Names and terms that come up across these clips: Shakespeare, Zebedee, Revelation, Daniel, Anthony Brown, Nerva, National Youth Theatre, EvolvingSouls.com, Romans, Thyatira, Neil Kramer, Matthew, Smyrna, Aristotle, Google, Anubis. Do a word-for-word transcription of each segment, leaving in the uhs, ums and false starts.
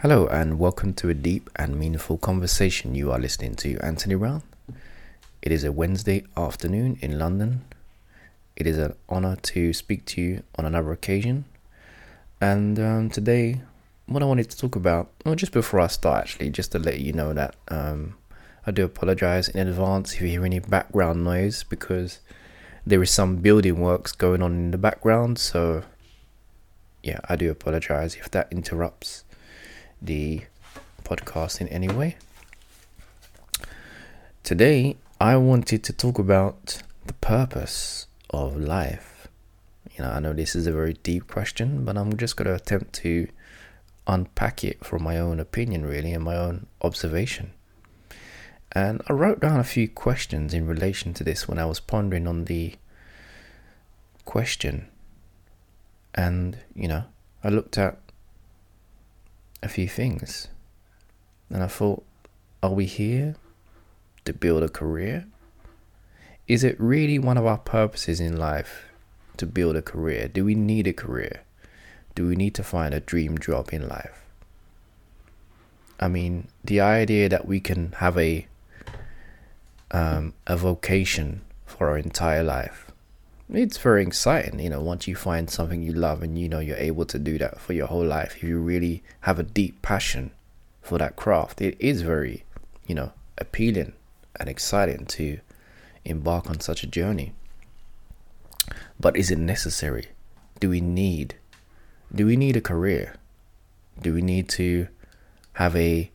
Hello and welcome to a deep and meaningful conversation. You are listening to Anthony Brown. It is a Wednesday afternoon in London. It is an honor to speak to you on another occasion. And um, today, what I wanted to talk about, well, just before I start actually, just to let you know that um, I do apologize in advance if you hear any background noise because there is some building works going on in the background. So yeah, I do apologize if that interrupts the podcast in any way. Today, I wanted to talk about the purpose of life. You know, I know this is a very deep question, but I'm just going to attempt to unpack it from my own opinion, really, and my own observation. And I wrote down a few questions in relation to this when I was pondering on the question. And, you know, I looked at a few things and I thought, are we here to build a career? Is it really one of our purposes in life to build a career? Do we need a career? Do we need to find a dream job in life? I mean, the idea that we can have a um, a vocation for our entire life, it's very exciting, you know, once you find something you love and you know you're able to do that for your whole life, if you really have a deep passion for that craft, it is very, you know, appealing and exciting to embark on such a journey. But is it necessary? Do we need, do we need a career? Do we need to have a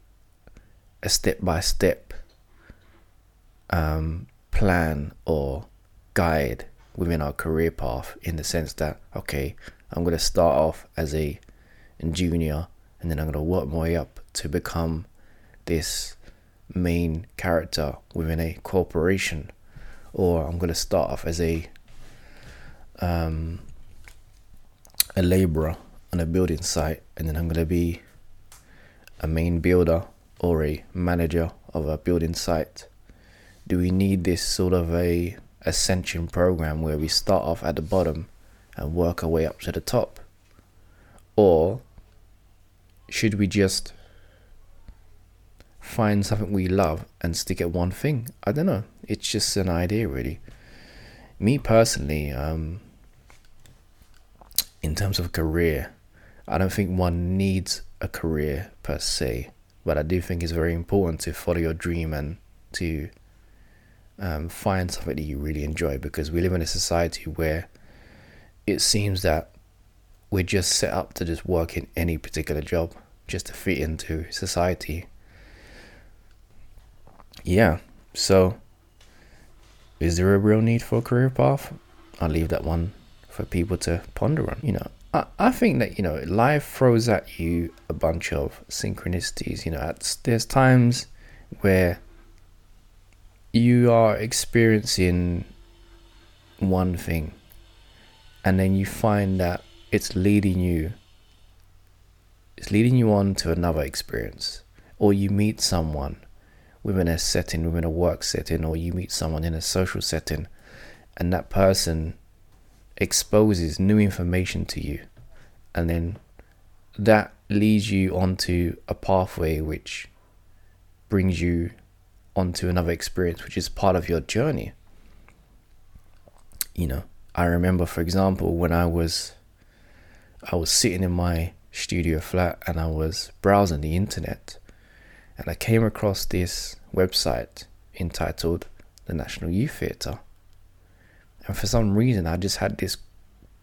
a step-by-step um, plan or guide within our career path, in the sense that, okay, I'm going to start off as a junior and then I'm going to work my way up to become this main character within a corporation, or I'm going to start off as a um, a labourer on a building site and then I'm going to be a main builder or a manager of a building site. Do we need this sort of a ascension program where we start off at the bottom and work our way up to the top? Or should we just find something we love and stick at one thing? I don't know, it's just an idea really. Me personally, um, in terms of career, I don't think one needs a career per se, but I do think it's very important to follow your dream and to Um, find something that you really enjoy, because we live in a society where it seems that we're just set up to just work in any particular job just to fit into society. Yeah, so is there a real need for a career path? I'll leave that one for people to ponder on. You know, I, I think that, you know, life throws at you a bunch of synchronicities. You know, at, there's times where you are experiencing one thing and then you find that it's leading you it's leading you on to another experience, or you meet someone within a setting, within a work setting, or you meet someone in a social setting and that person exposes new information to you, and then that leads you onto a pathway which brings you onto another experience which is part of your journey. You know, I remember, for example, when I was I was sitting in my studio flat and I was browsing the internet and I came across this website entitled the National Youth Theatre, and for some reason I just had this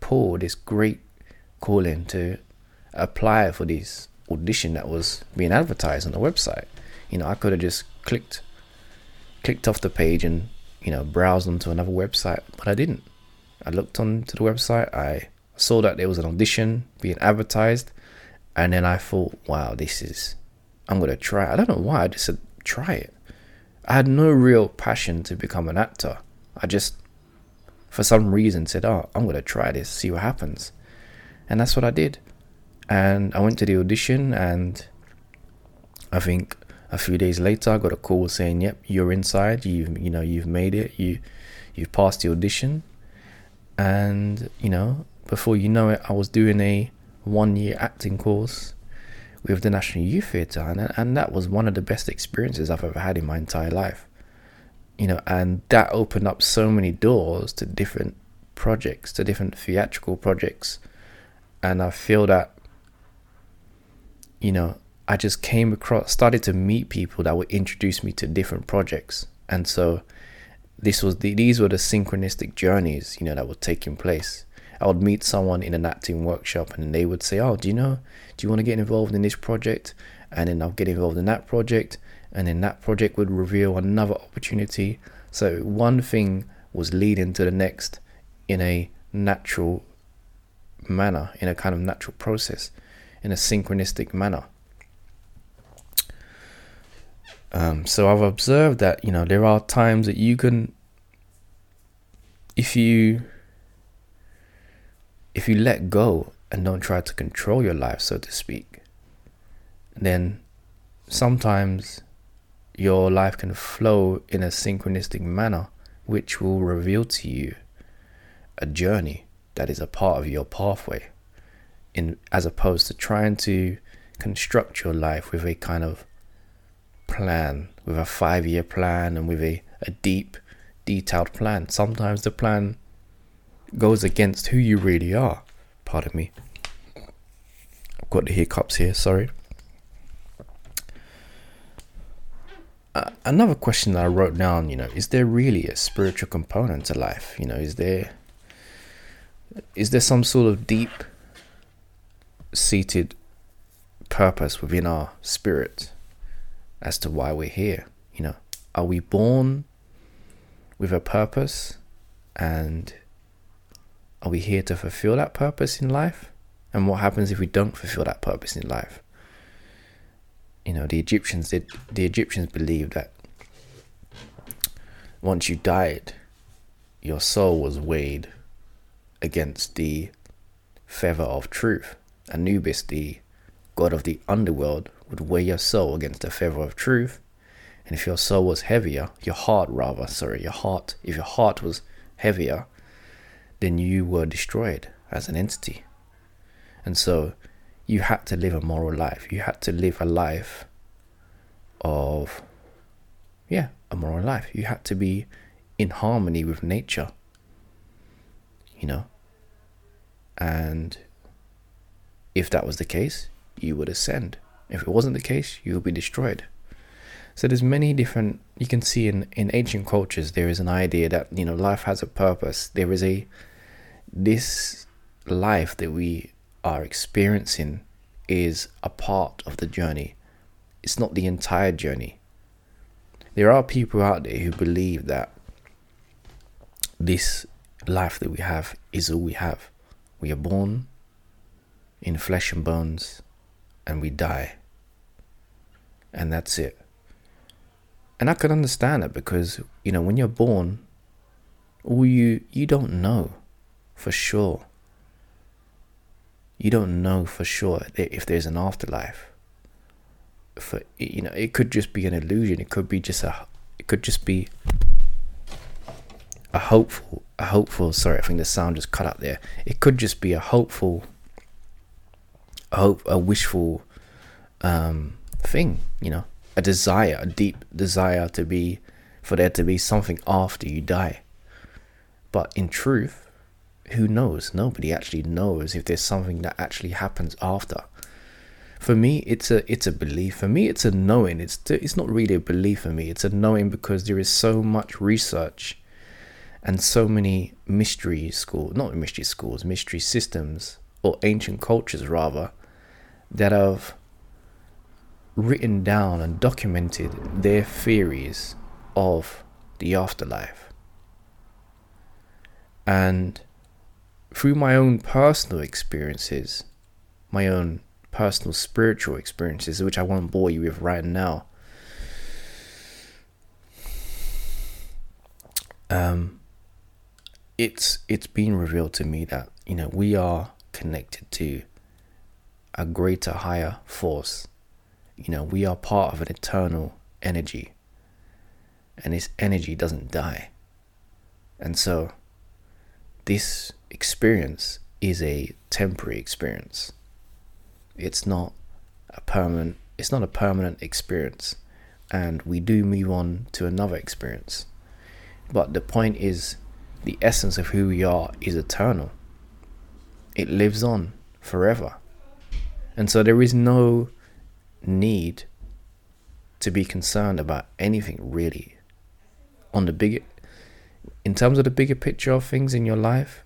pull, this great calling to apply for this audition that was being advertised on the website. You know, I could have just clicked clicked off the page and, you know, browsed onto another website, but I didn't. I looked onto the website, I saw that there was an audition being advertised, and then I thought, wow, this is, I'm going to try. I don't know why, I just said, try it. I had no real passion to become an actor. I just, for some reason, said, oh, I'm going to try this, see what happens. And that's what I did. And I went to the audition, and I think a few days later, I got a call saying, "Yep, you're inside. You've, you know, you've made it. You, you've passed the audition." And you know, before you know it, I was doing a one-year acting course, with the National Youth Theatre, and, and that was one of the best experiences I've ever had in my entire life. You know, and that opened up so many doors to different projects, to different theatrical projects. And I feel that, you know, I just came across, started to meet people that would introduce me to different projects. And so this was the, these were the synchronistic journeys, you know, that were taking place. I would meet someone in an acting workshop and they would say, oh, do you know, do you want to get involved in this project? And then I'll get involved in that project. And then that project would reveal another opportunity. So one thing was leading to the next in a natural manner, in a kind of natural process, in a synchronistic manner. Um, so I've observed that, you know, there are times that you can, if you, if you let go and don't try to control your life, so to speak, then sometimes your life can flow in a synchronistic manner, which will reveal to you a journey that is a part of your pathway, in as opposed to trying to construct your life with a kind of plan, with a five-year plan and with a, a deep, detailed plan. Sometimes the plan goes against who you really are. Pardon me. I've got the hiccups here, sorry. Another question that I wrote down, you know, is there really a spiritual component to life? You know, is there is there some sort of deep seated purpose within our spirit as to why we're here? You know, are we born with a purpose, and are we here to fulfill that purpose in life? And what happens if we don't fulfill that purpose in life? You know, the Egyptians did. The Egyptians believed that once you died, your soul was weighed against the feather of truth. Anubis, the god of the underworld, would weigh your soul against the feather of truth. And if your soul was heavier, your heart rather, sorry, your heart, if your heart was heavier, then you were destroyed as an entity. And so you had to live a moral life. You had to live a life of, yeah, a moral life. You had to be in harmony with nature, you know. And if that was the case, you would ascend. If it wasn't the case, you would be destroyed. So there's many different, you can see in, in ancient cultures, there is an idea that, you know, life has a purpose. There is a, this life that we are experiencing is a part of the journey. It's not the entire journey. There are people out there who believe that this life that we have is all we have. We are born in flesh and bones and we die. And that's it. And I can understand that, because, you know, when you're born, all you you don't know for sure. You don't know for sure if there's an afterlife. For, you know, it could just be an illusion. It could be just a, it could just be a hopeful, a hopeful. Sorry, I think the sound just cut out there. It could just be a hopeful, a hope, a wishful um, thing. You know, a desire, a deep desire to be, for there to be something after you die. But in truth, who knows? Nobody actually knows if there's something that actually happens after. For me, it's a it's a belief. For me, it's a knowing. It's it's not really a belief for me. It's a knowing, because there is so much research and so many mystery schools, not mystery schools, mystery systems, or ancient cultures rather, that have written down and documented their theories of the afterlife. And through my own personal experiences, my own personal spiritual experiences, which I won't bore you with right now, um, it's it's been revealed to me that, you know, we are connected to a greater, higher force. You know, we are part of an eternal energy, and this energy doesn't die. And so this experience is a temporary experience. It's not a permanent, it's not a permanent experience, and we do move on to another experience. But the point is, the essence of who we are is eternal. It lives on forever. And so there is no need to be concerned about anything really. On the bigger, in terms of the bigger picture of things in your life,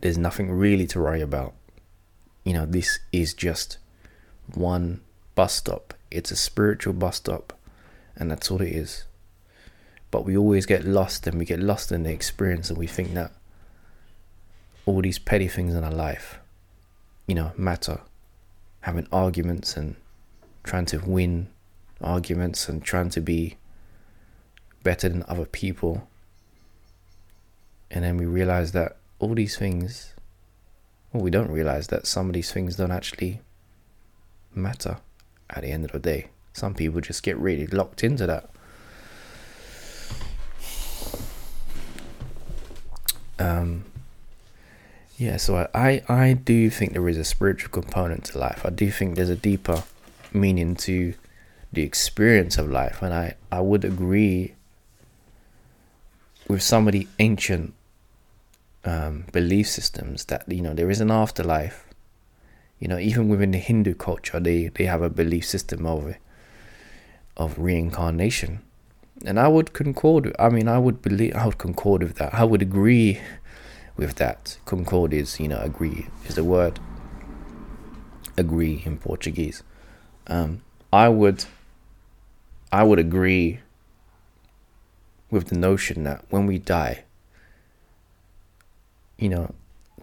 there's nothing really to worry about. You know, this is just one bus stop. It's a spiritual bus stop, and that's all it is. But we always get lost, and we get lost in the experience, and we think that all these petty things in our life, you know, matter. Having arguments and trying to win arguments and trying to be better than other people. And then we realize that all these things, well, we don't realize that some of these things don't actually matter at the end of the day. Some people just get really locked into that. Um, yeah, so I, I do think there is a spiritual component to life. I do think there's a deeper meaning to the experience of life. And I, I would agree with some of the ancient um, belief systems that, you know, there is an afterlife. You know, even within the Hindu culture, they, they have a belief system of, of reincarnation. And I would concord, I mean, I would believe, I would concord with that. I would agree with that. Concord is, you know, agree is the word. Agree in Portuguese. Um, I would, I would agree with the notion that when we die, you know,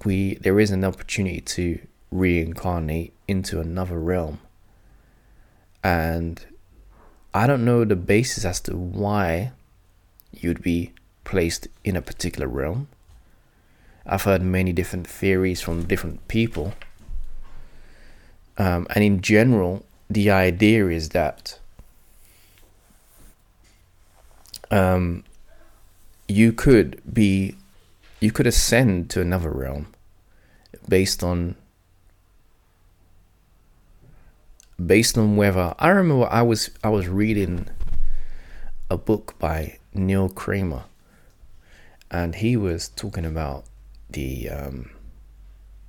we, there is an opportunity to reincarnate into another realm. And I don't know the basis as to why you'd be placed in a particular realm. I've heard many different theories from different people. Um, and in general, the idea is that um, you could be, you could ascend to another realm based on based on whether, I remember I was I was reading a book by Neil Kramer, and he was talking about the um,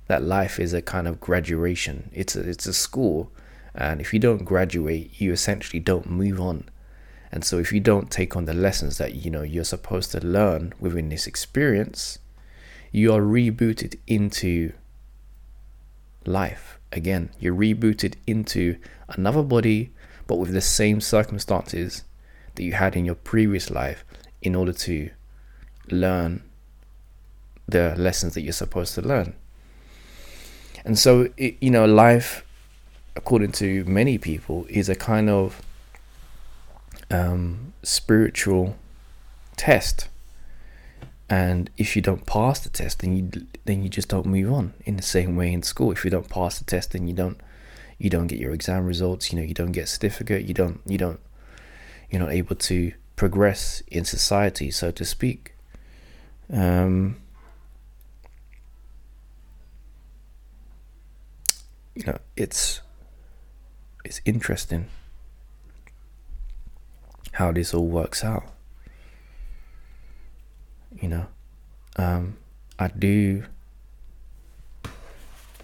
that life is a kind of graduation. It's a, it's a school, and if you don't graduate, you essentially don't move on. And so if you don't take on the lessons that, you know, you're supposed to learn within this experience, you are rebooted into life. Again, you're rebooted into another body, but with the same circumstances that you had in your previous life, in order to learn the lessons that you're supposed to learn. And so, it, you know, life, according to many people, is a kind of um, spiritual test. And if you don't pass the test, then you then you just don't move on. In the same way in school, if you don't pass the test, then you don't you don't get your exam results. You know, you don't get a certificate. You don't you don't you're not able to progress in society, so to speak. Um, you know, it's it's interesting how this all works out. You know, um, I do,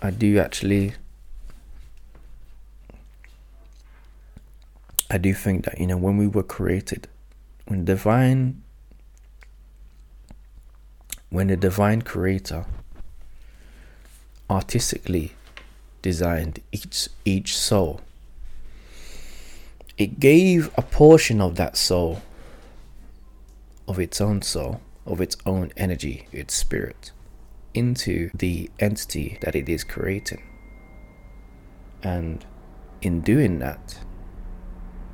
I do actually, I do think that, you know, when we were created, when divine, when the divine creator artistically designed each, each soul, it gave a portion of that soul, of its own soul, of its own energy, its spirit, into the entity that it is creating. And in doing that,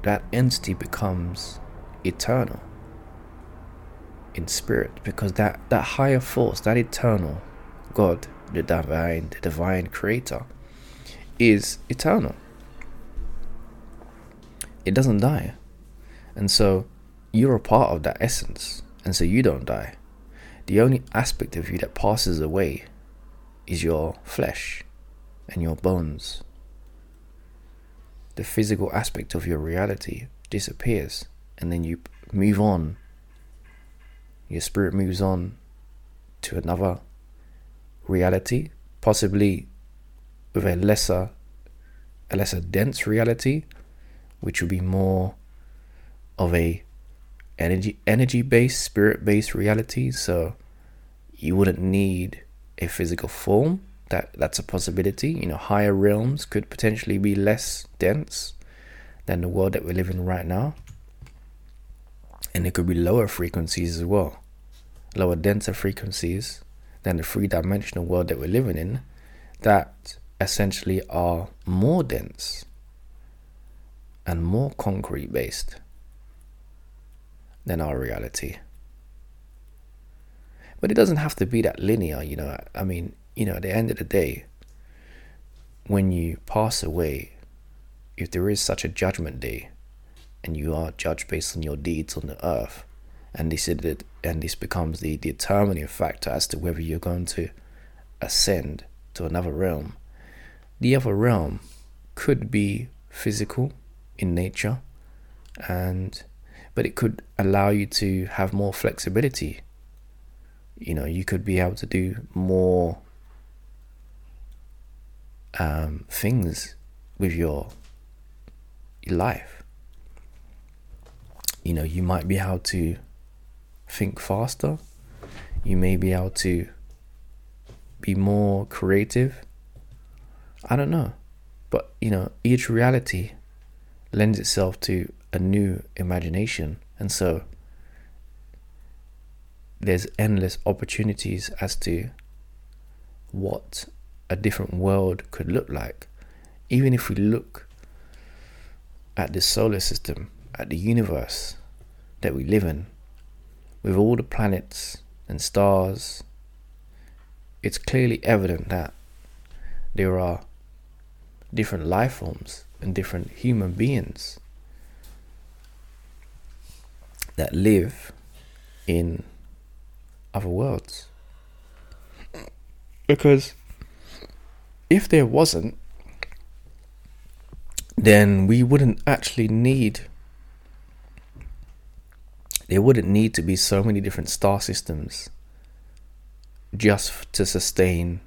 that entity becomes eternal in spirit, because that, that higher force, that eternal God, the divine, the divine creator, is eternal. It doesn't die. And so you're a part of that essence. And so you don't die. The only aspect of you that passes away is your flesh and your bones the physical aspect of your reality disappears, and then you move on. Your spirit moves on to another reality, possibly with a lesser, a lesser dense reality, which will be more of a energy, energy-based, spirit-based reality. So you wouldn't need a physical form. That that's a possibility. You know, higher realms could potentially be less dense than the world that we live in right now, and it could be lower frequencies as well, lower denser frequencies than the three-dimensional world that we're living in, that essentially are more dense and more concrete based than our reality. But it doesn't have to be that linear, you know. I mean, you know, at the end of the day, when you pass away, if there is such a judgment day, and you are judged based on your deeds on the earth, and this is the, and this becomes the determining factor as to whether you're going to ascend to another realm, the other realm could be physical in nature, and but it could allow you to have more flexibility. You know, you could be able to do more um, things with your, your life. You know, you might be able to think faster. You may be able to be more creative. I don't know. But, you know, each reality lends itself to a new imagination. And so there's endless opportunities as to what a different world could look like. Even if we look at the solar system, at the universe that we live in, with all the planets and stars, it's clearly evident that there are different life forms and different human beings that live in other worlds. Because if there wasn't, then we wouldn't actually need, there wouldn't need to be so many different star systems just to sustain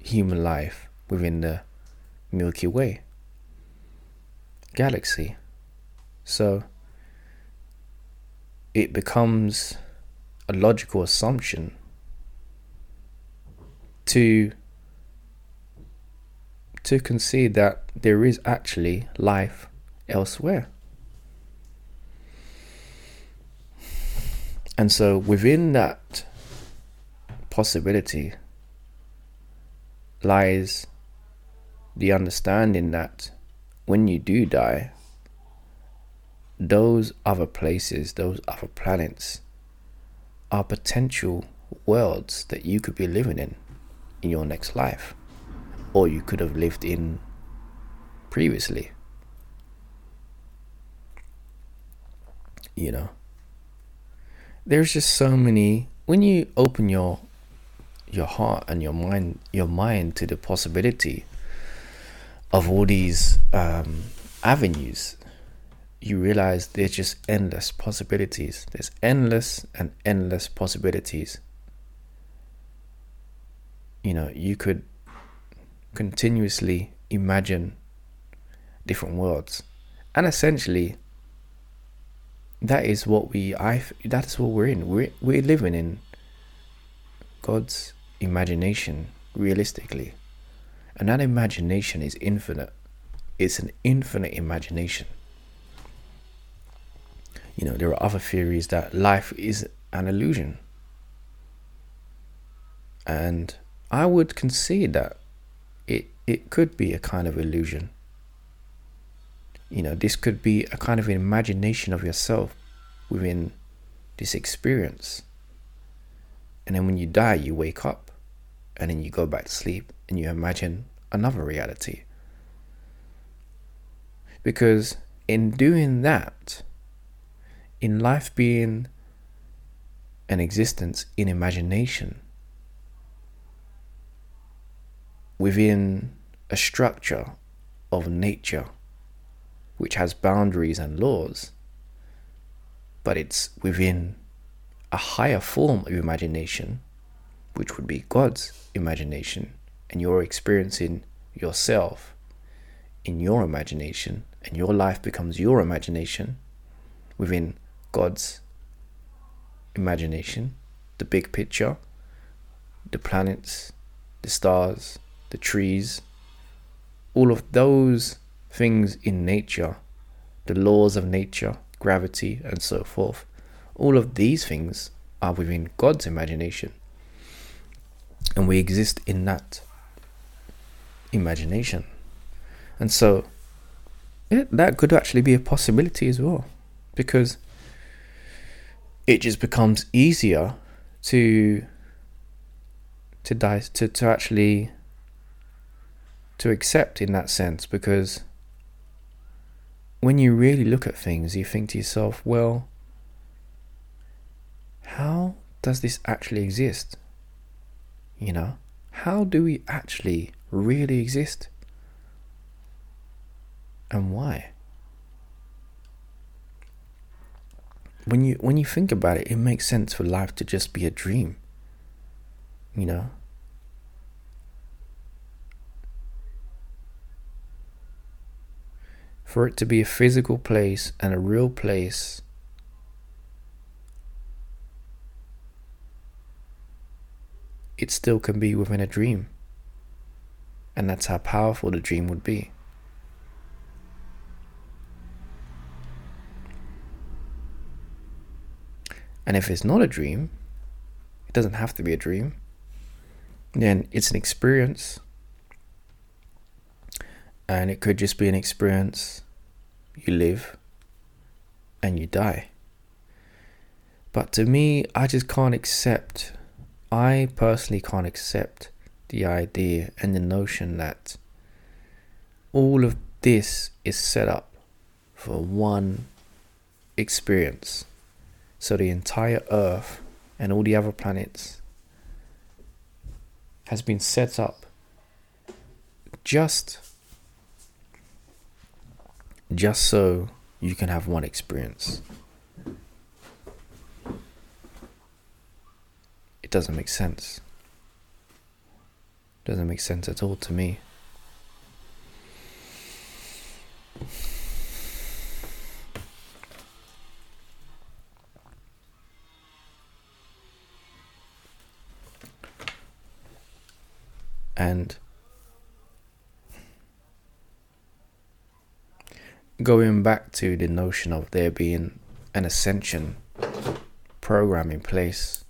human life within the Milky Way galaxy. So it becomes a logical assumption to to concede that there is actually life elsewhere. And so within that possibility lies the understanding that when you do die, those other places, those other planets are potential worlds that you could be living in in your next life, or you could have lived in previously. You know, there's just so many. When you open your your heart and your mind your mind to the possibility of all these um, avenues, you realize there's just endless possibilities. There's endless and endless possibilities. You know, you could continuously imagine different worlds, and essentially, that is what we. I. That's what we're in. We're we're living in God's imagination, realistically, and that imagination is infinite. It's an infinite imagination. You know, there are other theories that life is an illusion. And I would concede that it, it could be a kind of illusion. You know, this could be a kind of imagination of yourself within this experience. And then when you die, you wake up and then you go back to sleep and you imagine another reality. Because in doing that, in life being an existence in imagination, within a structure of nature which has boundaries and laws, but it's within a higher form of imagination, which would be God's imagination, and you're experiencing yourself in your imagination, and your life becomes your imagination within God's imagination, the big picture, the planets, the stars, the trees, all of those things in nature, the laws of nature, gravity, and so forth. All of these things are within God's imagination, and we exist in that imagination. And so it, that could actually be a possibility as well, because it just becomes easier to to die to, to actually to accept in that sense, because when you really look at things, you think to yourself, well, how does this actually exist? You know, how do we actually really exist? And why? When you when you think about it, it makes sense for life to just be a dream. You know? For it to be a physical place and a real place, it still can be within a dream. And that's how powerful the dream would be. And if it's not a dream, it doesn't have to be a dream, then it's an experience. And it could just be an experience. You live and you die. But to me, I just can't accept, I personally can't accept the idea and the notion that all of this is set up for one experience. So the entire Earth and all the other planets has been set up just, just so you can have one experience. It doesn't make sense. It doesn't make sense at all to me. And going back to the notion of there being an ascension program in place,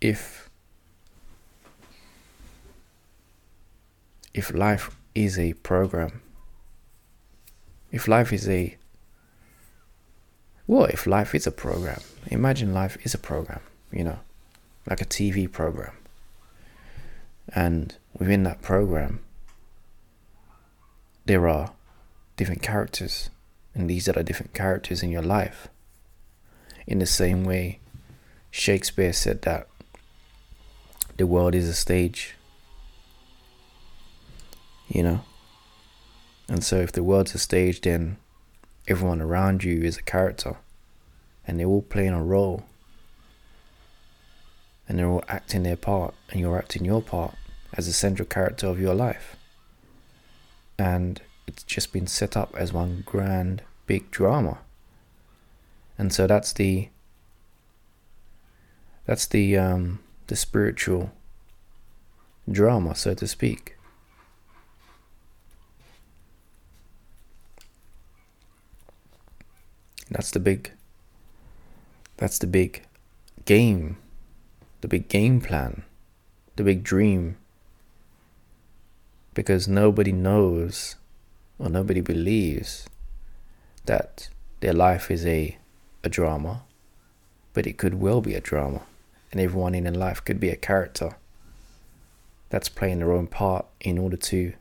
if if life is a program, if life is a Well, if life is a program, imagine life is a program, you know, like a T V program. And within that program, there are different characters, and these are the different characters in your life. In the same way, Shakespeare said that the world is a stage, you know. And so if the world's a stage, then everyone around you is a character, and they're all playing a role, and they're all acting their part, and you're acting your part as a central character of your life. And it's just been set up as one grand big drama. And so that's the that's the um, the spiritual drama, so to speak. That's the big, that's the big game, the big game plan, the big dream. Because nobody knows or nobody believes that their life is a, a drama, but it could well be a drama. And everyone in their life could be a character that's playing their own part in order to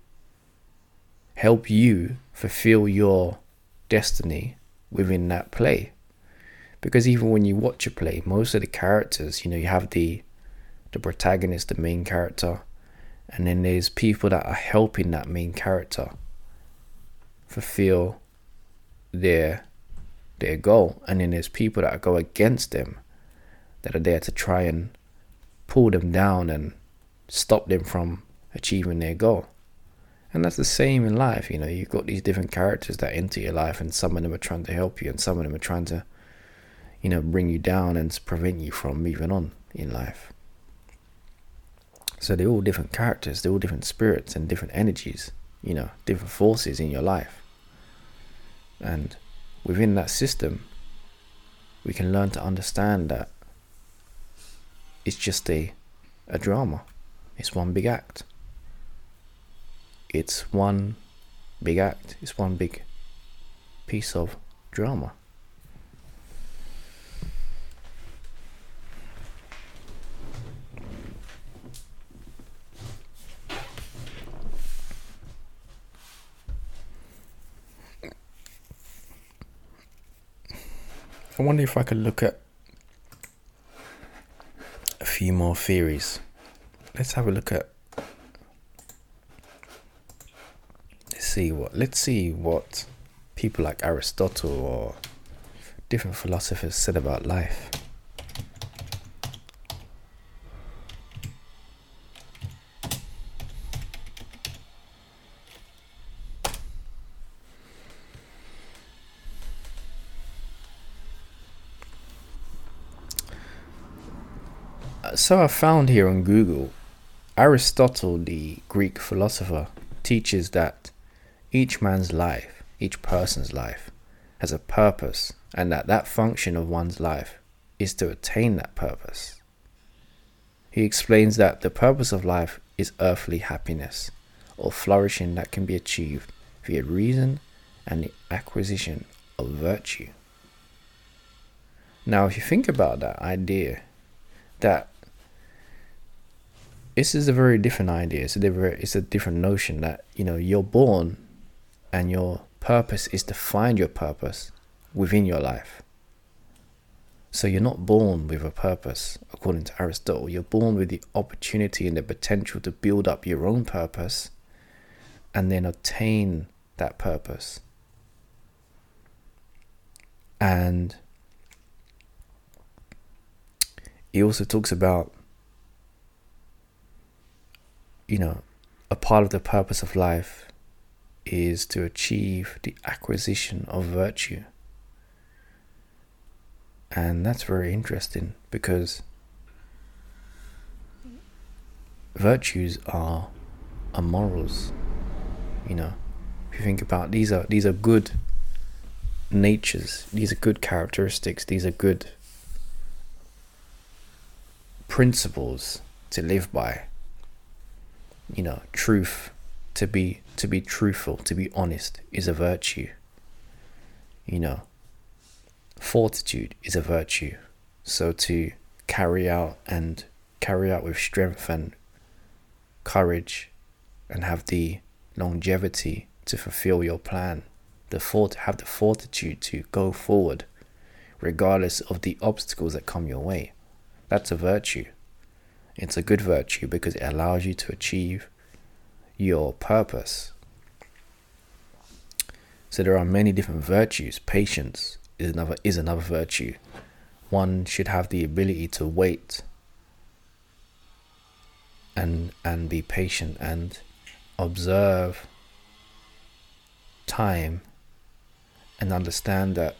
help you fulfill your destiny within that play. Because even when you watch a play, most of the characters, you know, you have the the protagonist, the main character, and then there's people that are helping that main character fulfill their their goal, and then there's people that go against them that are there to try and pull them down and stop them from achieving their goal. And that's the same in life. You know, you've got these different characters that enter your life, and some of them are trying to help you, and some of them are trying to, you know, bring you down and prevent you from moving on in life. So they're all different characters, they're all different spirits and different energies, you know, different forces in your life. And within that system, we can learn to understand that it's just a a drama. It's one big act. It's one big act. It's one big piece of drama. I wonder if I could look at a few more theories. Let's have a look at let's see what let's see what people like Aristotle or different philosophers said about life. So I found here on Google, Aristotle, the Greek philosopher, teaches that each man's life, each person's life, has a purpose, and that that function of one's life is to attain that purpose. He explains that the purpose of life is earthly happiness or flourishing that can be achieved via reason and the acquisition of virtue. Now, if you think about that idea, that this is a very different idea. It's a different, it's a different notion that, you know, you're born and your purpose is to find your purpose within your life. So you're not born with a purpose, according to Aristotle. You're born with the opportunity and the potential to build up your own purpose and then attain that purpose. And he also talks about, you know, a part of the purpose of life is to achieve the acquisition of virtue. And that's very interesting, because virtues are, are morals. You know, if you think about, these are these are good natures, these are good characteristics, these are good principles to live by. You know, truth, to be to be truthful, to be honest, is a virtue. You know, fortitude is a virtue. So to carry out and carry out with strength and courage, and have the longevity to fulfill your plan, the fort have the fortitude to go forward, regardless of the obstacles that come your way. That's a virtue. It's a good virtue because it allows you to achieve your purpose. So there are many different virtues. Patience is another is another virtue. One should have the ability to wait and and be patient and observe time and understand that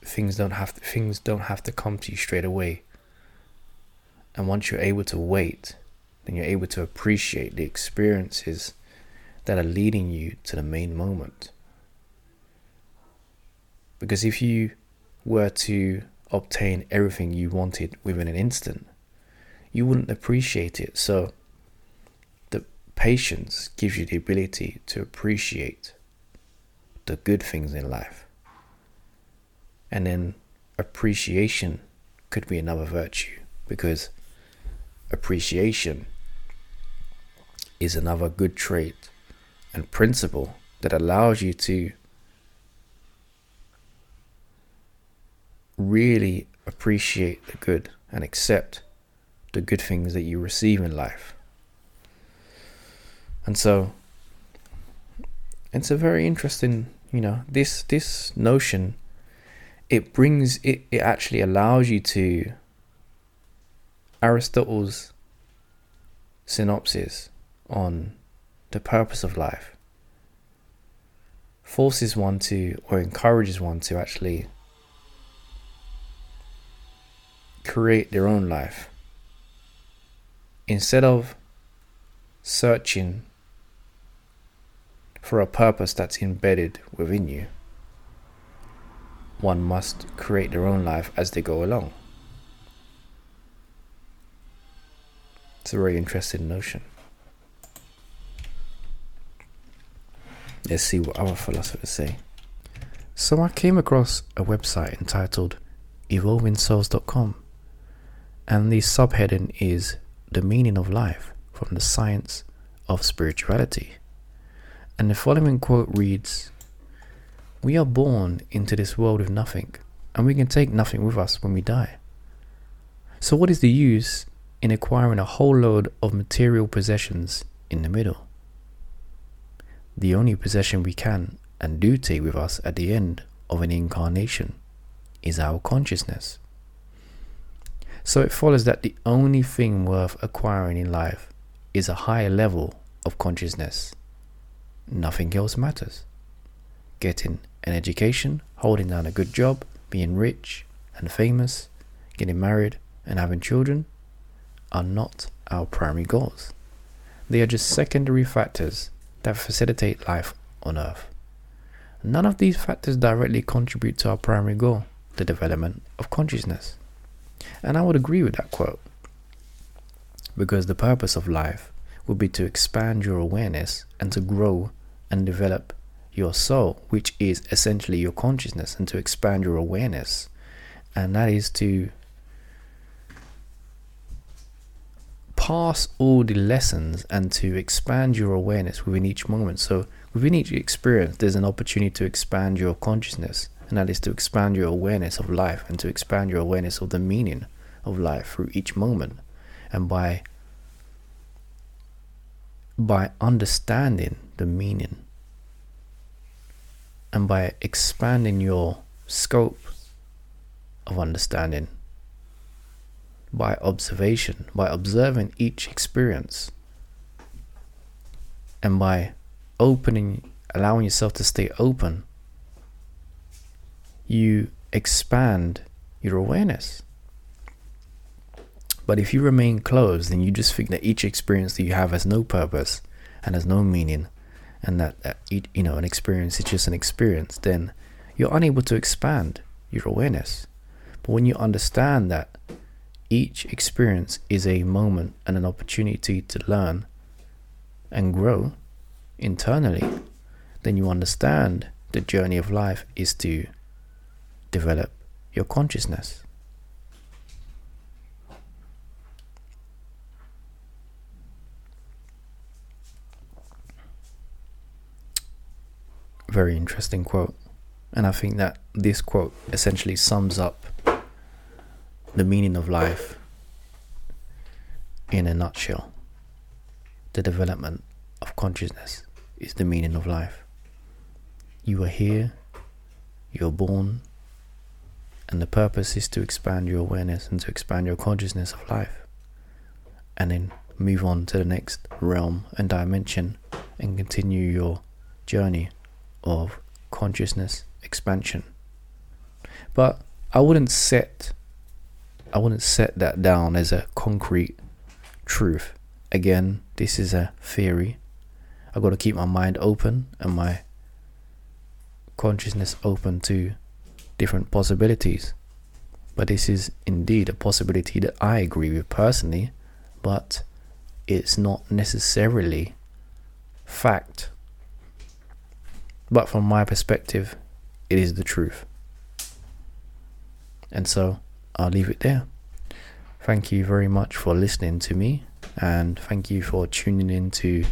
things don't have to, things don't have to come to you straight away. And once you're able to wait, then you're able to appreciate the experiences that are leading you to the main moment. Because if you were to obtain everything you wanted within an instant, you wouldn't appreciate it. So the patience gives you the ability to appreciate the good things in life. And then appreciation could be another virtue, because appreciation is another good trait and principle that allows you to really appreciate the good and accept the good things that you receive in life. And so it's a very interesting, you know, this this notion, it brings, it, it actually allows you to Aristotle's synopsis on the purpose of life forces one to, or encourages one to actually create their own life instead of searching for a purpose that's embedded within you. One must create their own life as they go along. It's a very interesting notion. Let's see what other philosophers say. So I came across a website entitled Evolving Souls dot com, and the subheading is The Meaning of Life from the Science of Spirituality. And the following quote reads, "We are born into this world with nothing, and we can take nothing with us when we die. So what is the use in acquiring a whole load of material possessions in the middle? The only possession we can and do take with us at the end of an incarnation is our consciousness. So it follows that the only thing worth acquiring in life is a higher level of consciousness. Nothing else matters. Getting an education, holding down a good job, being rich and famous, getting married and having children are not our primary goals. They are just secondary factors that facilitate life on earth. None of these factors directly contribute to our primary goal, the development of consciousness." And I would agree with that quote, because the purpose of life would be to expand your awareness and to grow and develop your soul, which is essentially your consciousness, and to expand your awareness. And that is to pass all the lessons and to expand your awareness within each moment. So within each experience, there's an opportunity to expand your consciousness, and that is to expand your awareness of life and to expand your awareness of the meaning of life through each moment. And by by understanding the meaning and by expanding your scope of understanding, by observation, by observing each experience, and by opening, allowing yourself to stay open, you expand your awareness. But if you remain closed, then you just think that each experience that you have has no purpose and has no meaning, and that, that you know, an experience is just an experience, then you're unable to expand your awareness. But when you understand that each experience is a moment and an opportunity to learn and grow internally, then you understand the journey of life is to develop your consciousness. Very interesting quote, and I think that this quote essentially sums up the meaning of life in a nutshell. The development of consciousness is the meaning of life. You are here, you are born, and the purpose is to expand your awareness and to expand your consciousness of life, and then move on to the next realm and dimension and continue your journey of consciousness expansion. But I wouldn't set I wouldn't set that down as a concrete truth. Again, this is a theory. I've got to keep my mind open and my consciousness open to different possibilities. But this is indeed a possibility that I agree with personally, but it's not necessarily fact. But from my perspective, it is the truth. And so I'll leave it there. Thank you very much for listening to me, and thank you for tuning in to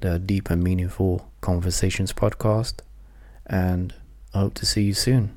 the Deep and Meaningful Conversations podcast, and I hope to see you soon.